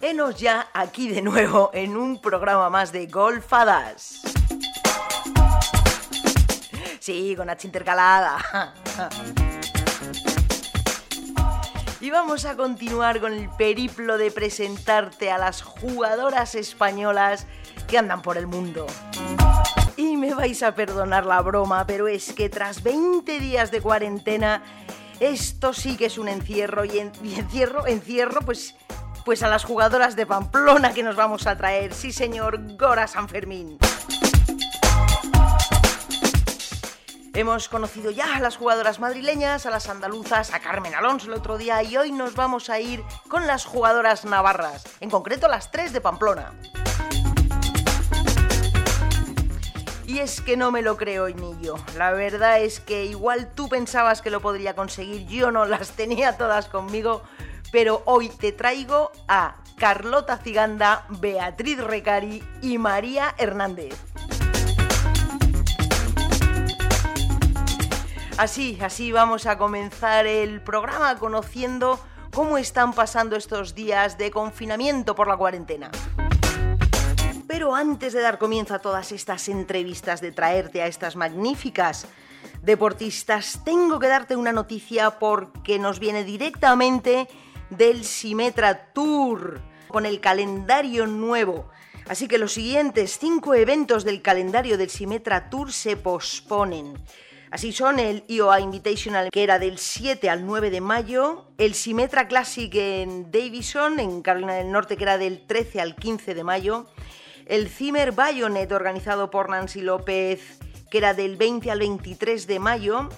Venos ya aquí de nuevo en un programa más de Golfadas. Sí, con H intercalada. Y vamos a continuar con el periplo de presentarte a las jugadoras españolas que andan por el mundo. Y me vais a perdonar la broma, pero es que tras 20 días de cuarentena, esto sí que es un encierro. Y encierro, pues a las jugadoras de Pamplona que nos vamos a traer. Sí, señor, Gora San Fermín. Hemos conocido ya a las jugadoras madrileñas, a las andaluzas, a Carmen Alonso el otro día, y hoy nos vamos a ir con las jugadoras navarras, en concreto las tres de Pamplona. Y es que no me lo creo ni yo. La verdad es que igual tú pensabas que lo podría conseguir, yo no las tenía todas conmigo. Pero hoy te traigo a Carlota Ciganda, Beatriz Recari y María Hernández. Así vamos a comenzar el programa conociendo cómo están pasando estos días de confinamiento por la cuarentena. Pero antes de dar comienzo a todas estas entrevistas, de traerte a estas magníficas deportistas, tengo que darte una noticia porque nos viene directamente del Symetra Tour, con el calendario nuevo. Así que los siguientes 5 eventos del calendario del Symetra Tour se posponen. Así son el IOA Invitational, que era del 7 al 9 de mayo, el Symetra Classic en Davison, en Carolina del Norte, que era del 13 al 15 de mayo, el CIMER Bayonet, organizado por Nancy López, que era del 20 al 23 de mayo,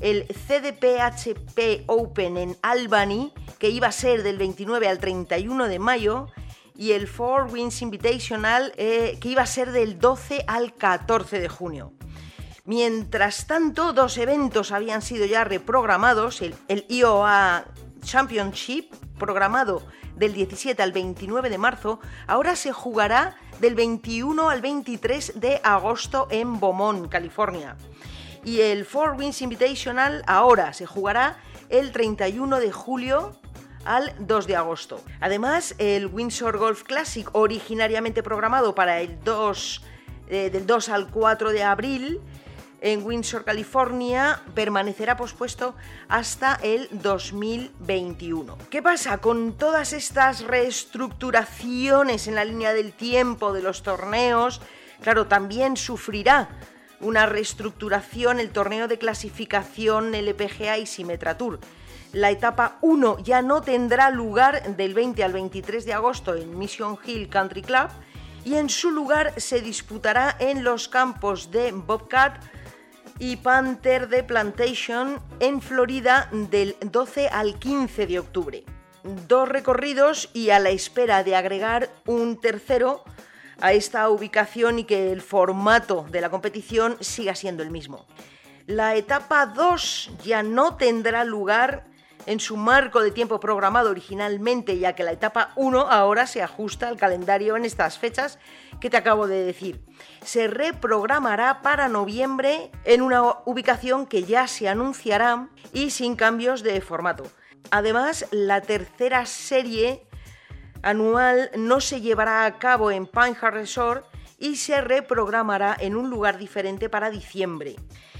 el CDPHP Open en Albany, que iba a ser del 29 al 31 de mayo, y el Four Wings Invitational, que iba a ser del 12 al 14 de junio. Mientras tanto, 2 eventos habían sido ya reprogramados, el IOA Championship, programado del 17 al 29 de marzo, ahora se jugará del 21 al 23 de agosto en Beaumont, California. Y el Four Wings Invitational ahora se jugará el 31 de julio al 2 de agosto. Además, el Windsor Golf Classic, originariamente programado para el del 2 al 4 de abril en Windsor, California, permanecerá pospuesto hasta el 2021. ¿Qué pasa con todas estas reestructuraciones en la línea del tiempo de los torneos? Claro, también sufrirá una reestructuración el torneo de clasificación LPGA y Symetra Tour. La etapa 1 ya no tendrá lugar del 20 al 23 de agosto en Mission Hills Country Club, y en su lugar se disputará en los campos de Bobcat y Panther de Plantation en Florida del 12 al 15 de octubre. 2 recorridos y a la espera de agregar un tercero a esta ubicación y que el formato de la competición siga siendo el mismo. La etapa 2 ya no tendrá lugar en su marco de tiempo programado originalmente, ya que la etapa 1 ahora se ajusta al calendario en estas fechas que te acabo de decir. Se reprogramará para noviembre en una ubicación que ya se anunciará y sin cambios de formato. Además, la tercera serie anual no se llevará a cabo en Pinehurst Resort y se reprogramará en un lugar diferente para diciembre.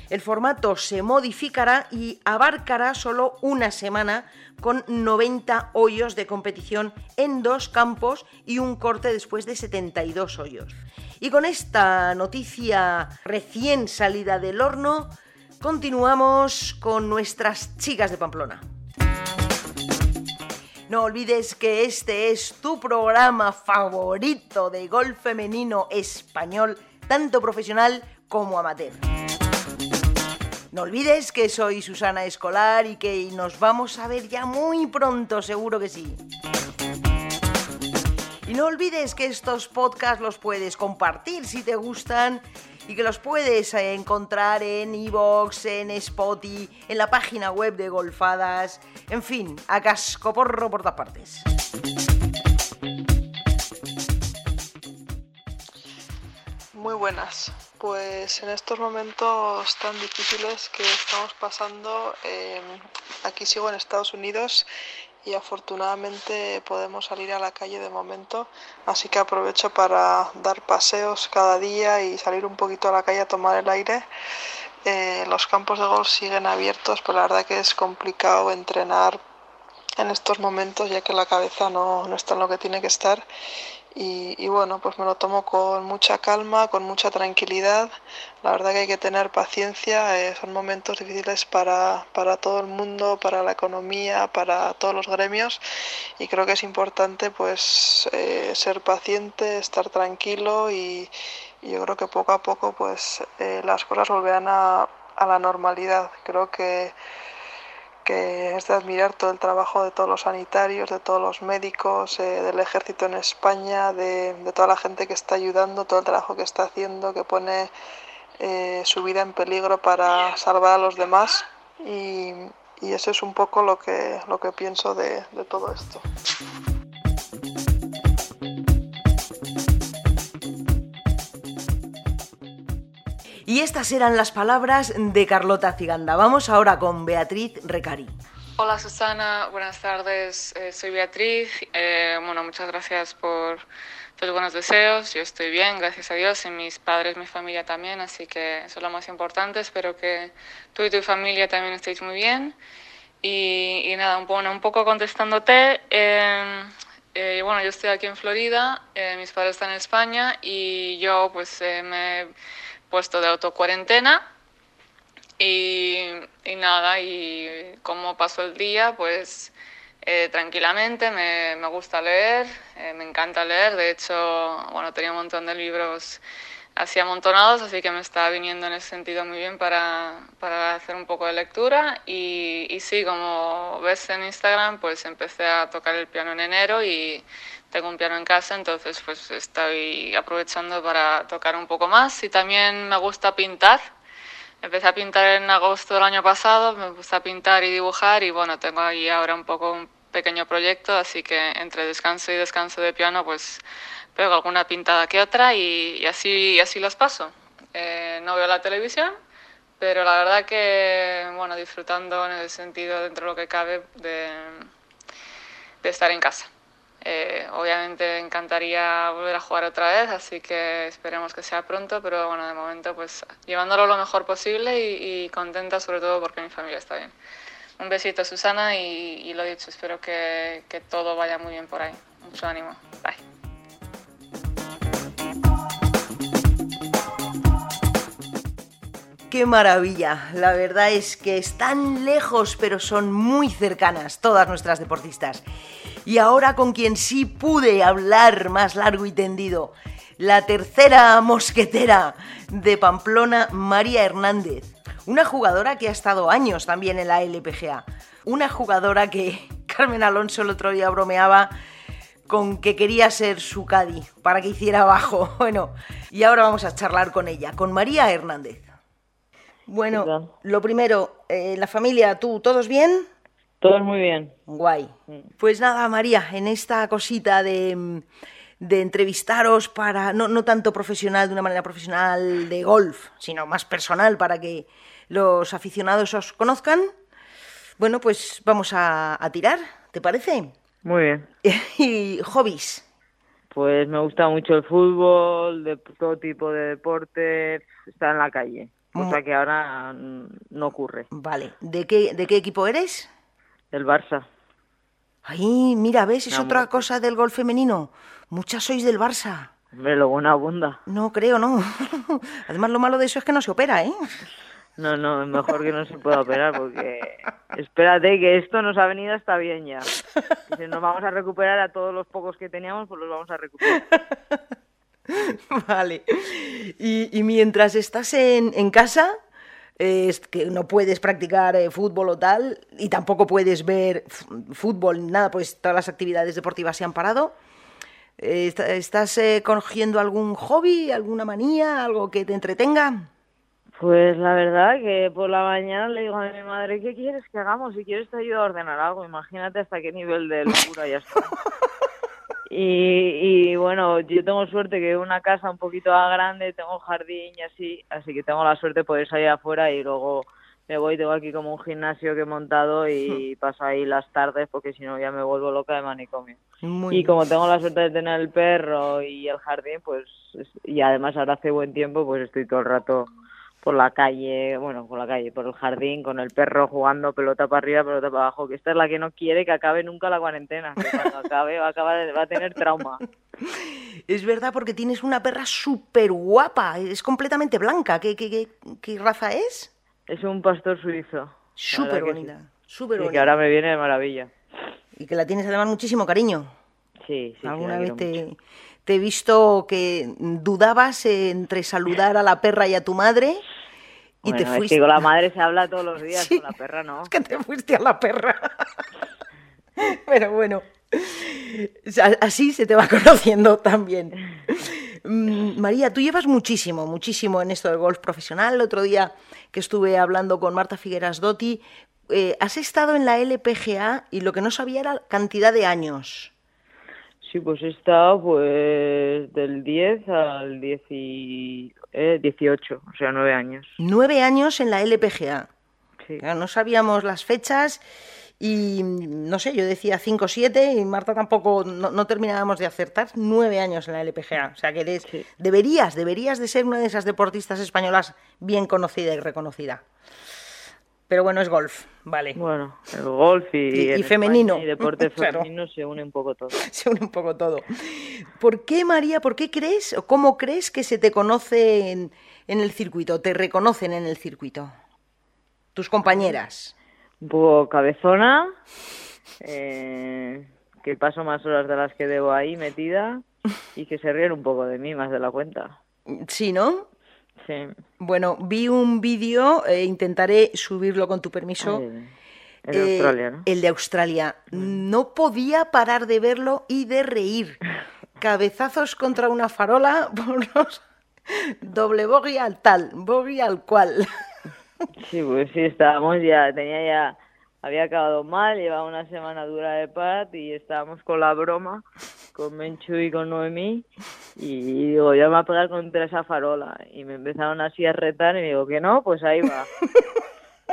El formato se modificará y abarcará solo una semana con 90 hoyos de competición en 2 campos y un corte después de 72 hoyos. Y con esta noticia recién salida del horno, continuamos con nuestras chicas de Pamplona. No olvides que este es tu programa favorito de golf femenino español, tanto profesional como amateur. No olvides que soy Susana Escolar y que nos vamos a ver ya muy pronto, seguro que sí. Y no olvides que estos podcasts los puedes compartir si te gustan y que los puedes encontrar en iVoox, en Spotify, en la página web de Golfadas, en fin, a cascoporro por todas partes. Muy buenas. pues en estos momentos tan difíciles que estamos pasando, aquí sigo en Estados Unidos y afortunadamente podemos salir a la calle de momento, así que aprovecho para dar paseos cada día y salir un poquito a la calle a tomar el aire. Los campos de golf siguen abiertos, pero la verdad que es complicado entrenar en estos momentos ya que la cabeza no está en lo que tiene que estar. Y bueno, pues me lo tomo con mucha calma, con mucha tranquilidad. La verdad que hay que tener paciencia, son momentos difíciles para todo el mundo, para la economía, para todos los gremios, y creo que es importante pues ser paciente, estar tranquilo, y yo creo que poco a poco pues las cosas volverán a la normalidad. Creo que es de admirar todo el trabajo de todos los sanitarios, de todos los médicos, del ejército en España, de toda la gente que está ayudando, todo el trabajo que está haciendo, que pone su vida en peligro para salvar a los demás. Y eso es un poco lo que pienso de todo esto. Y estas eran las palabras de Carlota Ciganda. Vamos ahora con Beatriz Recari. Hola Susana, buenas tardes, soy Beatriz. Muchas gracias por tus buenos deseos. Yo estoy bien, gracias a Dios, y mis padres, mi familia también, así que eso es lo más importante. Espero que tú y tu familia también estéis muy bien. Y nada, un poco contestándote, yo estoy aquí en Florida, mis padres están en España y yo pues me puesto de autocuarentena y nada, y como pasó el día, pues tranquilamente, me gusta leer, me encanta leer. De hecho, tenía un montón de libros así amontonados, así que me está viniendo en ese sentido muy bien para hacer un poco de lectura. Y sí, como ves en Instagram, pues empecé a tocar el piano en enero y tengo un piano en casa, entonces pues estoy aprovechando para tocar un poco más. Y también me gusta pintar. Empecé a pintar en agosto del año pasado, me gusta pintar y dibujar, y tengo ahí ahora un poco un pequeño proyecto, así que entre descanso y descanso de piano pues pego alguna pintada que otra y así las paso. No veo la televisión, pero la verdad que disfrutando en el sentido, dentro de lo que cabe, de estar en casa. Obviamente encantaría volver a jugar otra vez, así que esperemos que sea pronto, pero de momento pues llevándolo lo mejor posible y contenta, sobre todo porque mi familia está bien. Un besito, Susana, y lo dicho, espero que todo vaya muy bien por ahí. Mucho ánimo. Bye. ¡Qué maravilla! La verdad es que están lejos, pero son muy cercanas todas nuestras deportistas. Y ahora con quien sí pude hablar más largo y tendido, la tercera mosquetera de Pamplona, María Hernández. Una jugadora que ha estado años también en la LPGA. Una jugadora que Carmen Alonso el otro día bromeaba con que quería ser su caddy para que hiciera bajo. Bueno, y ahora vamos a charlar con ella, con María Hernández. Bueno, lo primero, la familia, ¿tú, todos bien? Todos muy bien. Guay. Pues nada, María, en esta cosita de entrevistaros para, no tanto profesional, de una manera profesional de golf, sino más personal, para que los aficionados os conozcan, bueno, pues vamos a tirar, ¿te parece? Muy bien. ¿Y hobbies? Pues me gusta mucho el fútbol, de todo tipo de deportes, estar en la calle. Cosa que ahora no ocurre. Vale. ¿De qué equipo eres? Del Barça. Ay, mira, ¿ves? Es otra cosa del golf femenino. Muchas sois del Barça. Hombre, lo buena abunda. No creo, no. Además, lo malo de eso es que no se opera, ¿eh? No, es mejor que no se pueda operar porque... Espérate, que esto nos ha venido hasta bien ya. Si nos vamos a recuperar a todos los pocos que teníamos, pues los vamos a recuperar. Vale. Y mientras estás en casa, que no puedes practicar fútbol o tal, y tampoco puedes ver fútbol, nada, pues todas las actividades deportivas se han parado, ¿estás cogiendo algún hobby, alguna manía, algo que te entretenga? Pues la verdad que por la mañana le digo a mi madre, ¿qué quieres que hagamos? Si quieres te ayudo a ordenar algo. Imagínate hasta qué nivel de locura ya está. Y bueno, yo tengo suerte que una casa un poquito más grande, tengo jardín y así que tengo la suerte de poder salir afuera y luego me voy, tengo aquí como un gimnasio que he montado y paso ahí las tardes porque si no ya me vuelvo loca de manicomio. Muy bien. Como tengo la suerte de tener el perro y el jardín, pues, y además ahora hace buen tiempo, pues estoy todo el rato por la calle, por el jardín, con el perro jugando pelota para arriba, pelota para abajo, que esta es la que no quiere que acabe nunca la cuarentena, que cuando acabe va a tener trauma. Es verdad, porque tienes una perra súper guapa, es completamente blanca. ¿Qué raza es? Es un pastor suizo. Súper bonita, súper bonita. Y que ahora me viene de maravilla. Y que la tienes además muchísimo cariño. Sí, sí. Alguna vez te he visto que dudabas entre saludar a la perra y a tu madre. Y bueno, te fuiste. Es que con la madre se habla todos los días, sí, con la perra no. Es que te fuiste a la perra. Pero bueno, así se te va conociendo también. María, tú llevas muchísimo, muchísimo en esto del golf profesional. El otro día que estuve hablando con Marta Figueras Dotti, has estado en la LPGA y lo que no sabía era cantidad de años. Sí, pues he estado pues del 10 al 18, o sea, 9 años. 9 años en la LPGA. Sí. Claro, no sabíamos las fechas y, no sé, yo decía 5 o 7 y Marta tampoco, no terminábamos de acertar. 9 años en la LPGA. O sea, que eres, sí, deberías de ser una de esas deportistas españolas bien conocida y reconocida. Pero bueno, es golf, vale. Bueno, el golf y femenino. España y deporte femenino, claro, se une un poco todo. Se une un poco todo. ¿Por qué, María, crees o cómo crees que se te conoce en el circuito, te reconocen en el circuito? Tus compañeras. Un poco cabezona, que paso más horas de las que debo ahí metida y que se ríen un poco de mí, más de la cuenta. Sí, ¿no? Sí. Bueno, vi un vídeo, intentaré subirlo con tu permiso. El de Australia, ¿no? El de Australia. No podía parar de verlo y de reír. Cabezazos contra una farola, por los... doble bogey al tal, bogey al cual. Sí, pues sí, estábamos ya, había acabado mal, llevaba una semana dura de pad y estábamos con la broma, con Menchu y con Noemi, y digo, ya me voy a pegar contra esa farola. Y me empezaron así a retar y me digo, que no, pues ahí va.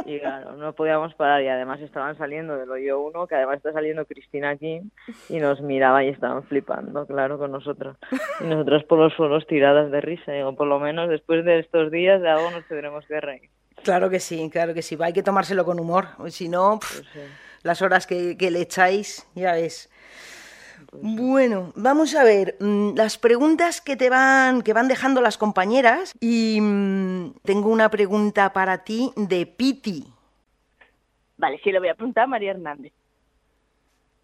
Y claro, no podíamos parar y además estaban saliendo del hoyo 1, que además está saliendo Cristina aquí, y nos miraba y estaban flipando, claro, con nosotros. Y nosotros por los suelos tiradas de risa. Y digo, por lo menos después de estos días de algo nos tendremos que reír. Claro que sí, hay que tomárselo con humor, si no, pues sí, las horas que le echáis, ya ves. Pues sí. Bueno, vamos a ver, las preguntas que van dejando las compañeras y tengo una pregunta para ti de Piti. Vale, sí, le voy a preguntar a María Hernández.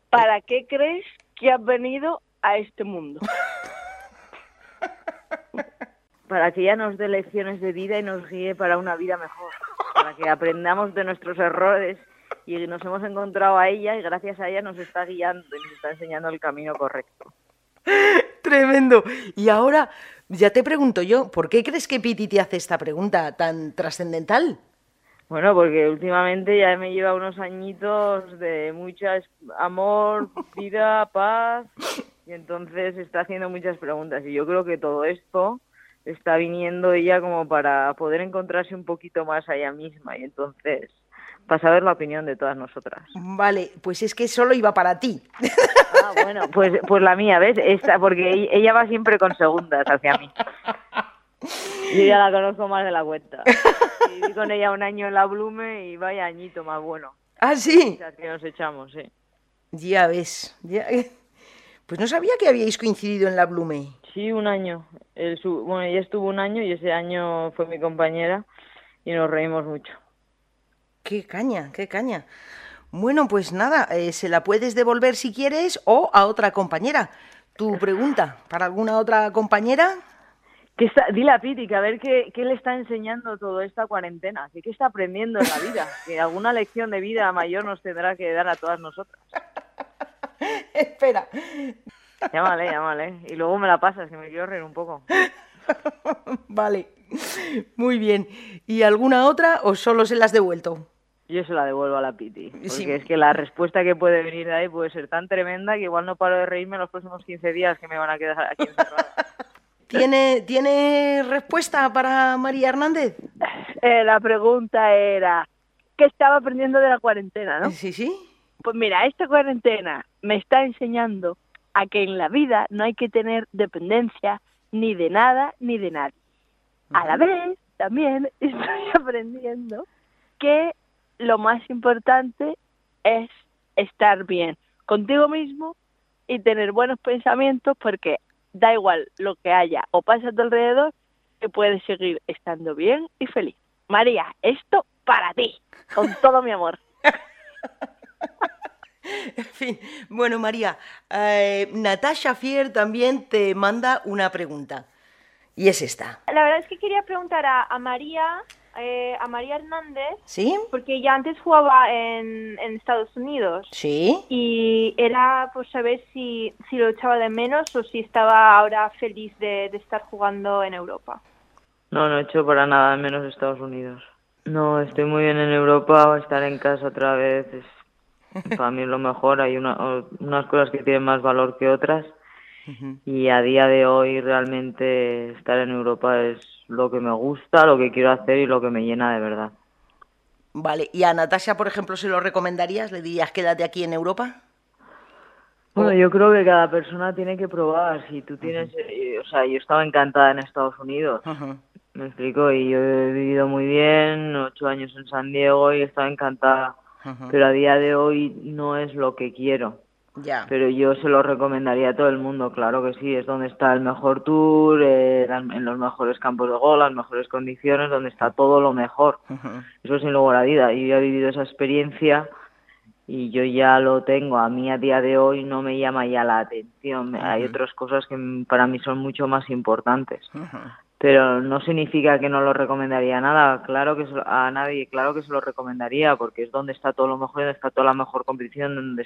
¿Para qué crees que has venido a este mundo? Para que ella nos dé lecciones de vida y nos guíe para una vida mejor, para que aprendamos de nuestros errores y nos hemos encontrado a ella y gracias a ella nos está guiando y nos está enseñando el camino correcto. Tremendo. Y ahora ya te pregunto yo, ¿por qué crees que Piti te hace esta pregunta tan trascendental? Bueno, porque últimamente ya me lleva unos añitos de mucho amor, vida, paz, y entonces está haciendo muchas preguntas y yo creo que todo esto está viniendo ella como para poder encontrarse un poquito más a ella misma y entonces para saber la opinión de todas nosotras. Vale, pues es que solo iba para ti. Ah, bueno, pues la mía, ¿ves? Esta, porque ella va siempre con segundas hacia mí. Yo ya la conozco más de la cuenta. Viví con ella un año en la Blume y vaya añito más bueno. ¿Ah, sí? Las que nos echamos, sí. Ya ves, ya... Pues no sabía que habíais coincidido en la Blume. Sí, un año. Bueno, ella estuvo un año y ese año fue mi compañera y nos reímos mucho. ¡Qué caña, qué caña! Bueno, pues nada, se la puedes devolver si quieres o a otra compañera. Tu pregunta, ¿para alguna otra compañera? Dile a Piti, que a ver qué le está enseñando toda esta cuarentena, qué está aprendiendo en la vida, que alguna lección de vida mayor nos tendrá que dar a todas nosotras. Espera... Llámale. Y luego me la pasas, que me quiero reír un poco. Vale, muy bien. ¿Y alguna otra o solo se la has devuelto? Yo se la devuelvo a la Piti, porque sí, es que la respuesta que puede venir de ahí puede ser tan tremenda que igual no paro de reírme los próximos 15 días que me van a quedar aquí encerrada. ¿Tiene respuesta para María Hernández? La pregunta era, ¿qué estaba aprendiendo de la cuarentena, no? Sí, sí. Pues mira, esta cuarentena me está enseñando a que en la vida no hay que tener dependencia ni de nada ni de nadie. A la vez, también estoy aprendiendo que lo más importante es estar bien contigo mismo y tener buenos pensamientos, porque da igual lo que haya o pasa a tu alrededor, que puedes seguir estando bien y feliz. María, esto para ti, con todo mi amor. En fin, bueno, María, Natasha Fier también te manda una pregunta, y es esta. La verdad es que quería preguntar a María Hernández, ¿sí?, porque ella antes jugaba en Estados Unidos. Sí. Y era por saber si lo echaba de menos o si estaba ahora feliz de estar jugando en Europa. No echo para nada de menos Estados Unidos. No, estoy muy bien en Europa, estar en casa otra vez es, para mí es lo mejor. Hay unas cosas que tienen más valor que otras. Y a día de hoy realmente estar en Europa es lo que me gusta, lo que quiero hacer y lo que me llena de verdad. Vale, ¿y a Natasha, por ejemplo, se lo recomendarías? ¿Le dirías quédate aquí en Europa? Bueno, yo creo que cada persona tiene que probar. Si tú tienes... O sea, yo estaba encantada en Estados Unidos, me explico, y yo he vivido muy bien, 8 años en San Diego y estaba encantada, pero a día de hoy no es lo que quiero. Ya. Pero yo se lo recomendaría a todo el mundo, claro que sí, es donde está el mejor tour, en los mejores campos de golf, las mejores condiciones, donde está todo lo mejor. Eso sin lugar a duda. Yo ya he vivido esa experiencia y yo ya lo tengo. A mí a día de hoy no me llama ya la atención, hay otras cosas que para mí son mucho más importantes. Pero no significa que no lo recomendaría nada, claro que a nadie, claro que se lo recomendaría, porque es donde está todo lo mejor, donde está toda la mejor competición,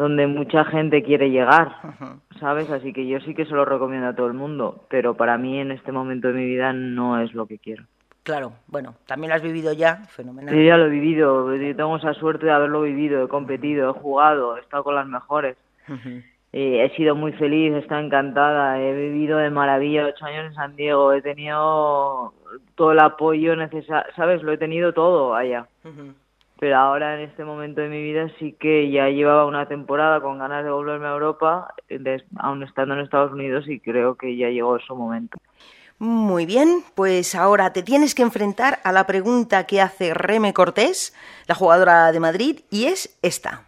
donde mucha gente quiere llegar, ¿sabes? Así que yo sí que se lo recomiendo a todo el mundo, pero para mí en este momento de mi vida no es lo que quiero. Claro, bueno, también lo has vivido ya, fenomenal. Yo ya lo he vivido, yo tengo esa suerte de haberlo vivido, he competido, he jugado, he estado con las mejores, he sido muy feliz, he estado encantada, he vivido de maravilla 8 años en San Diego, he tenido todo el apoyo necesario, ¿sabes? Lo he tenido todo allá. Pero ahora en este momento de mi vida sí que ya llevaba una temporada con ganas de volverme a Europa, aún estando en Estados Unidos, y creo que ya llegó ese momento. Muy bien, pues ahora te tienes que enfrentar a la pregunta que hace Reme Cortés, la jugadora de Madrid, y es esta.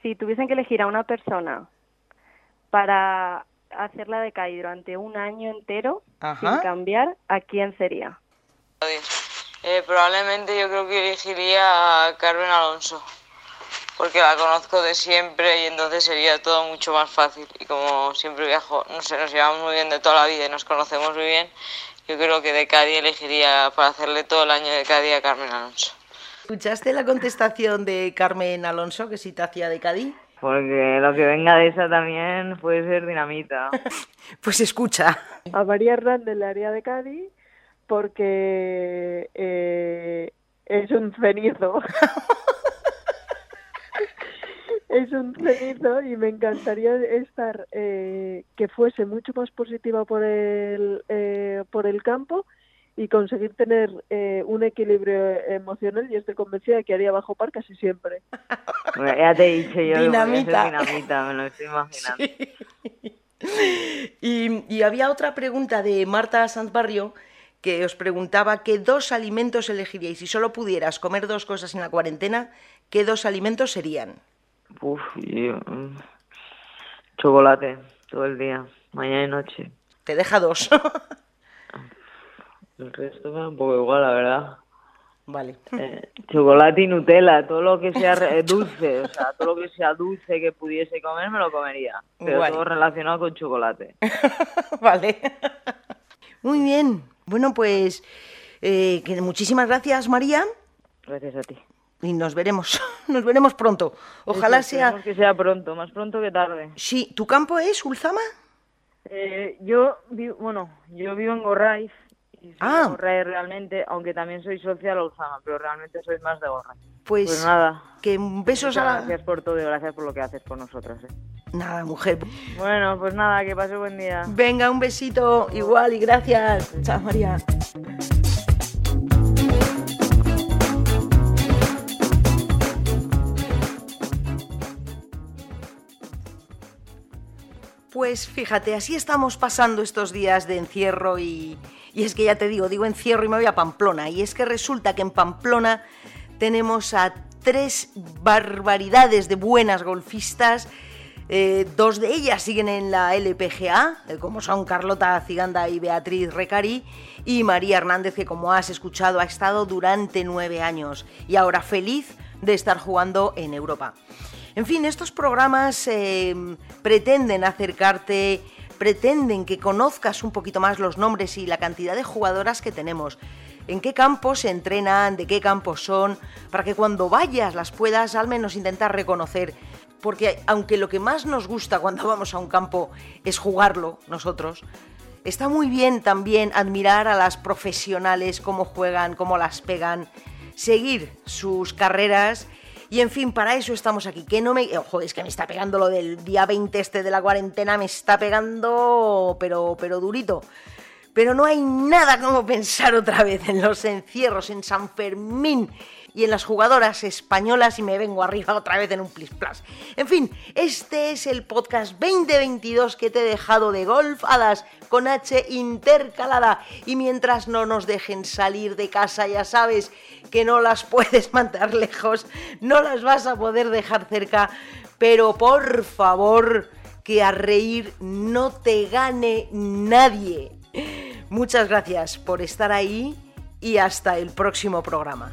Si tuviesen que elegir a una persona para hacerla de Kai durante un año entero, sin cambiar, ¿a quién sería? Probablemente yo creo que elegiría a Carmen Alonso, porque la conozco de siempre y entonces sería todo mucho más fácil. Y como siempre viajo, no sé, nos llevamos muy bien de toda la vida y nos conocemos muy bien, yo creo que de Cádiz elegiría para hacerle todo el año de Cádiz a Carmen Alonso. ¿Escuchaste la contestación de Carmen Alonso, que si te hacía de Cádiz? Porque lo que venga de esa también puede ser dinamita. Pues escucha. A María Hernández le haría de Cádiz, porque es un cenizo. Es un cenizo y me encantaría estar que fuese mucho más positiva por el campo y conseguir tener un equilibrio emocional, y estoy convencida de que haría bajo par casi siempre. Bueno, ya te he dicho yo, dinamita. Dinamita, me lo estoy imaginando. Sí. Y había otra pregunta de Marta Sanz Barrio, que os preguntaba qué 2 alimentos elegiríais. Si solo pudieras comer 2 cosas en la cuarentena, ¿qué 2 alimentos serían? Chocolate, todo el día, mañana y noche. Te deja 2. El resto me da un poco igual, la verdad. Vale. Chocolate y Nutella, todo lo que sea dulce, o sea, todo lo que sea dulce que pudiese comer, me lo comería. Pero vale, todo relacionado con chocolate. Vale. Muy bien. Bueno, pues que muchísimas gracias, María. Gracias a ti. Y nos veremos pronto. Ojalá sea... que sea pronto, más pronto que tarde. Sí, ¿tu campo es Ulzama? Yo vivo en Gorraiz y soy de Gorraiz realmente, aunque también soy socia de Ulzama, pero realmente soy más de Gorraiz. Pues nada, que besos a la... Gracias por todo y gracias por lo que haces por nosotras, ¿eh? Nada, mujer. Bueno, pues nada, que pase buen día. Venga, un besito igual y gracias. Chao, María. Pues fíjate, así estamos pasando estos días de encierro y es que ya te digo encierro y me voy a Pamplona. Y es que resulta que en Pamplona tenemos a 3 barbaridades de buenas golfistas. 2 de ellas siguen en la LPGA, como son Carlota Ciganda y Beatriz Recari, y María Hernández, que como has escuchado ha estado durante 9 años y ahora feliz de estar jugando en Europa. En fin, estos programas pretenden acercarte, pretenden que conozcas un poquito más los nombres y la cantidad de jugadoras que tenemos, en qué campos se entrenan, de qué campos son, para que cuando vayas las puedas al menos intentar reconocer, porque aunque lo que más nos gusta cuando vamos a un campo es jugarlo nosotros, está muy bien también admirar a las profesionales, cómo juegan, cómo las pegan, seguir sus carreras. Y en fin, para eso estamos aquí, que no me... Ojo, es que me está pegando lo del día 20 este de la cuarentena, me está pegando, pero durito. Pero no hay nada como pensar otra vez en los encierros, en San Fermín y en las jugadoras españolas, y me vengo arriba otra vez en un plis-plas. En fin, este es el podcast 2022 que te he dejado de Golfadas, con H intercalada. Y mientras no nos dejen salir de casa, ya sabes que no las puedes mandar lejos, no las vas a poder dejar cerca, pero por favor, que a reír no te gane nadie. Muchas gracias por estar ahí y hasta el próximo programa.